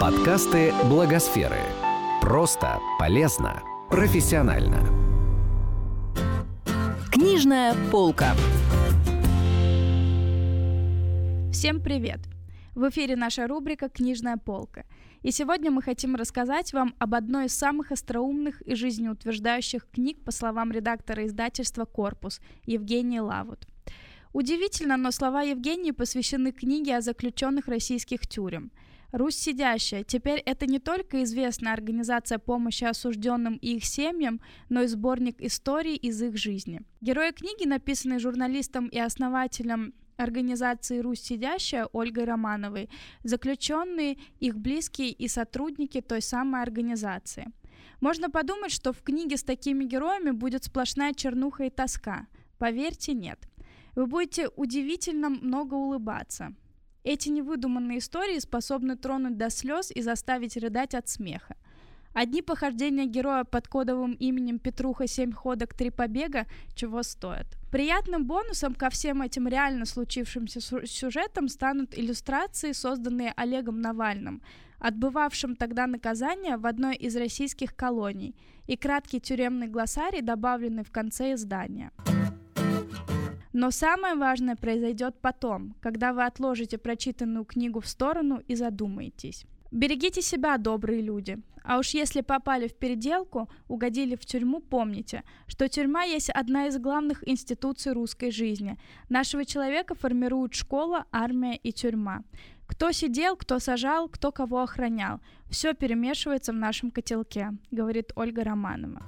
Подкасты Благосферы. Просто, полезно, профессионально. Книжная полка. Всем привет! В эфире наша рубрика «Книжная полка». И сегодня мы хотим рассказать вам об одной из самых остроумных и жизнеутверждающих книг, по словам редактора издательства «Корпус» Евгении Лавут. Удивительно, но слова Евгении посвящены книге о заключенных российских тюрем. «Русь сидящая» теперь это не только известная организация помощи осужденным и их семьям, но и сборник историй из их жизни. Герои книги, написанные журналистом и основателем организации «Русь сидящая» Ольгой Романовой, заключенные, их близкие и сотрудники той самой организации. Можно подумать, что в книге с такими героями будет сплошная чернуха и тоска. Поверьте, нет. Вы будете удивительно много улыбаться. Эти невыдуманные истории способны тронуть до слез и заставить рыдать от смеха. Одни похождения героя под кодовым именем Петруха 7 ходок 3 побега чего стоят. Приятным бонусом ко всем этим реально случившимся сюжетам станут иллюстрации, созданные Олегом Навальным, отбывавшим тогда наказание в одной из российских колоний, и краткий тюремный глоссарий, добавленный в конце издания. Но самое важное произойдет потом, когда вы отложите прочитанную книгу в сторону и задумаетесь. Берегите себя, добрые люди. А уж если попали в переделку, угодили в тюрьму, помните, что тюрьма есть одна из главных институций русской жизни. Нашего человека формируют школа, армия и тюрьма. Кто сидел, кто сажал, кто кого охранял. Все перемешивается в нашем котелке, говорит Ольга Романова.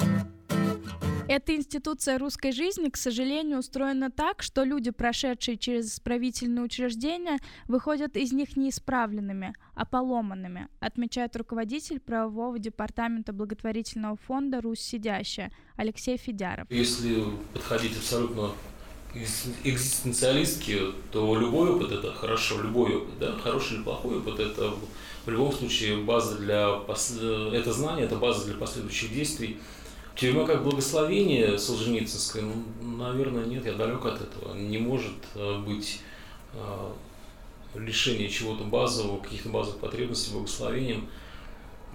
Эта институция русской жизни, к сожалению, устроена так, что люди, прошедшие через исправительные учреждения, выходят из них не исправленными, а поломанными, отмечает руководитель правового департамента благотворительного фонда «Русь сидящая» Алексей Федяров. Если подходить абсолютно экзистенциалистски, то любой опыт – это хорошо, любой опыт, да? Хороший или плохой опыт – это в любом случае база для это знание, это база для последующих действий. Тюрьма как благословение солженицынское, наверное, нет, я далек от этого. Не может быть лишение чего-то базового, каких-то базовых потребностей благословением.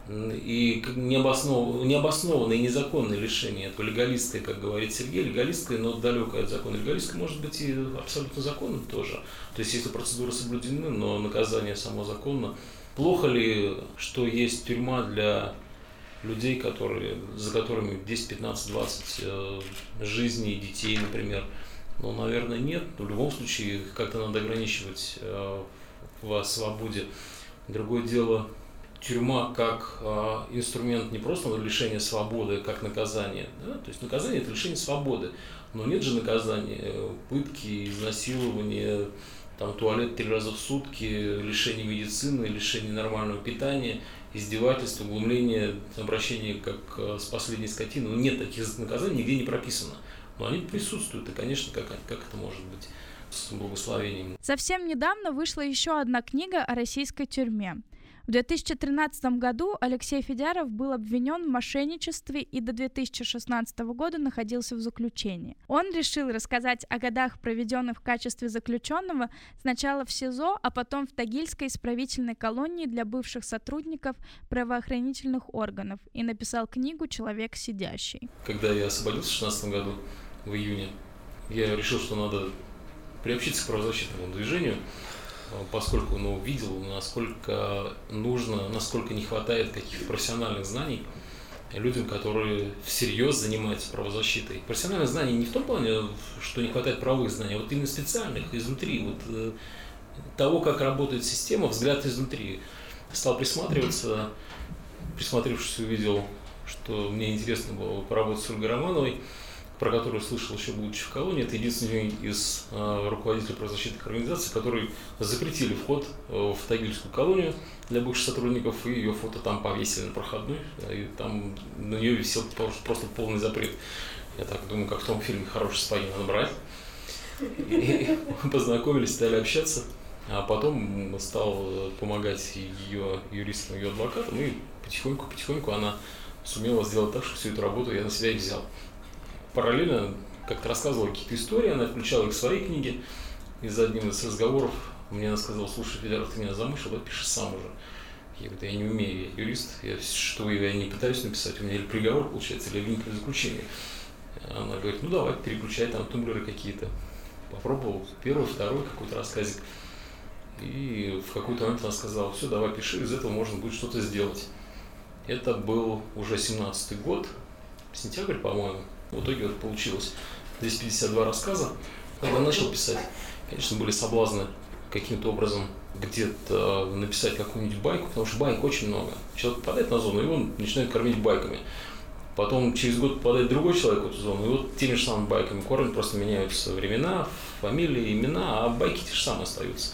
И необоснованное и незаконное лишение этого легалистское, как говорит Сергей, легалистское, но далекое от закона. Легалистское может быть и абсолютно законным тоже. То есть, если процедуры соблюдены, но наказание само законно. Плохо ли, что есть тюрьма для людей, за которыми 10, 15, 20 жизней, детей, например, ну, наверное, нет. Но в любом случае, как-то надо ограничивать в свободе. Другое дело, тюрьма как инструмент не просто лишения свободы, как наказание. Да? То есть наказание – это лишение свободы. Но нет же наказания, пытки, изнасилования, там, туалет 3 раза в сутки, лишение медицины, лишение нормального питания, издевательство, углумление, обращение как с последней скотиной. Ну, нет таких наказаний, нигде не прописано. Но они присутствуют, и, конечно, как это может быть с благословением. Совсем недавно вышла еще одна книга о российской тюрьме. В 2013 году Алексей Федяров был обвинен в мошенничестве и до 2016 года находился в заключении. Он решил рассказать о годах, проведенных в качестве заключенного, сначала в СИЗО, а потом в Тагильской исправительной колонии для бывших сотрудников правоохранительных органов, и написал книгу «Человек сидящий». Когда я освободился в 2016 году, в июне, я решил, что надо приобщиться к правозащитному движению, поскольку он увидел, насколько нужно, насколько не хватает каких-то профессиональных знаний людям, которые всерьез занимаются правозащитой. Профессиональные знания не в том плане, что не хватает правовых знаний, а вот именно специальных, изнутри, вот того, как работает система, взгляд изнутри. Стал присматриваться, присмотревшись, увидел, что мне интересно было поработать с Ольгой Романовой, про которую слышал еще будучи в колонии. Это единственный из руководителей правозащитных организаций, которые запретили вход в Тагильскую колонию для бывших сотрудников, и ее фото там повесили на проходной, и там на нее висел просто полный запрет. Я так думаю, как в том фильме «Хороший спаги» надо брать. И познакомились, стали общаться, а потом стал помогать ее юристам, ее адвокатам, и потихоньку она сумела сделать так, что всю эту работу я на себя и взял. Параллельно как-то рассказывала какие-то истории, она включала их в свои книги. Из-за одним из разговоров мне она сказала: «Слушай, Федоров, ты меня замышлял, да пиши сам уже». Я говорю, да я не умею, я юрист, я не пытаюсь написать, у меня или приговор получается, или обвинительное заключение. Она говорит, ну давай, переключай там тумблеры какие-то. Попробовал первый, второй какой-то рассказик. И в какой-то момент она сказала, все, давай пиши, из этого можно будет что-то сделать. Это был уже 17-й год, сентябрь, по-моему. В итоге вот получилось 252 рассказа. Когда я начал писать, конечно, были соблазны каким-то образом где-то написать какую-нибудь байку, потому что байк очень много. Человек попадает на зону, и его начинают кормить байками. Потом через год попадает другой человек в эту зону, и вот теми же самыми байками кормят, просто меняются времена, фамилии, имена, а байки те же самые остаются.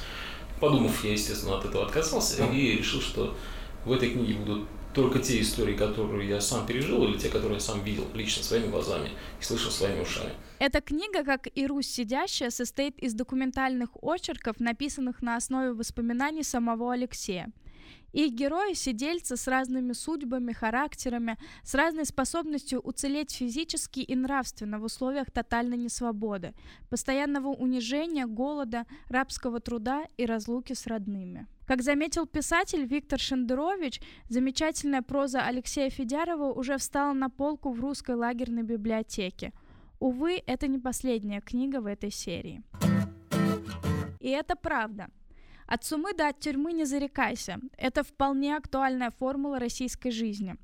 Подумав, я, естественно, от этого отказался и решил, что в этой книге будут только те истории, которые я сам пережил, или те, которые я сам видел лично своими глазами и слышал своими ушами. Эта книга, как и «Русь сидящая», состоит из документальных очерков, написанных на основе воспоминаний самого Алексея. Их герои — сидельцы с разными судьбами, характерами, с разной способностью уцелеть физически и нравственно в условиях тотальной несвободы, постоянного унижения, голода, рабского труда и разлуки с родными. Как заметил писатель Виктор Шендерович, замечательная проза Алексея Федярова уже встала на полку в русской лагерной библиотеке. Увы, это не последняя книга в этой серии. И это правда. От сумы до от тюрьмы не зарекайся. Это вполне актуальная формула российской жизни.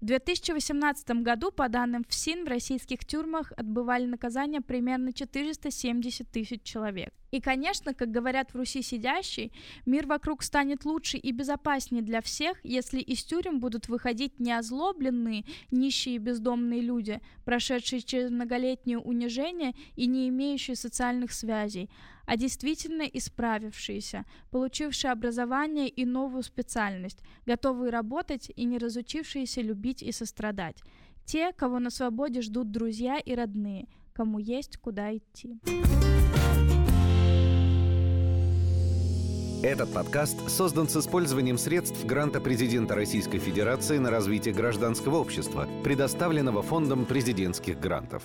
В 2018 году, по данным ФСИН, в российских тюрьмах отбывали наказание примерно 470 тысяч человек. И, конечно, как говорят в «Руси сидящей», мир вокруг станет лучше и безопаснее для всех, если из тюрем будут выходить не озлобленные, нищие и бездомные люди, прошедшие через многолетнее унижение и не имеющие социальных связей, а действительно исправившиеся, получившие образование и новую специальность, готовые работать и не разучившиеся любить и сострадать. Те, кого на свободе ждут друзья и родные, кому есть куда идти. Этот подкаст создан с использованием средств гранта президента Российской Федерации на развитие гражданского общества, предоставленного Фондом президентских грантов.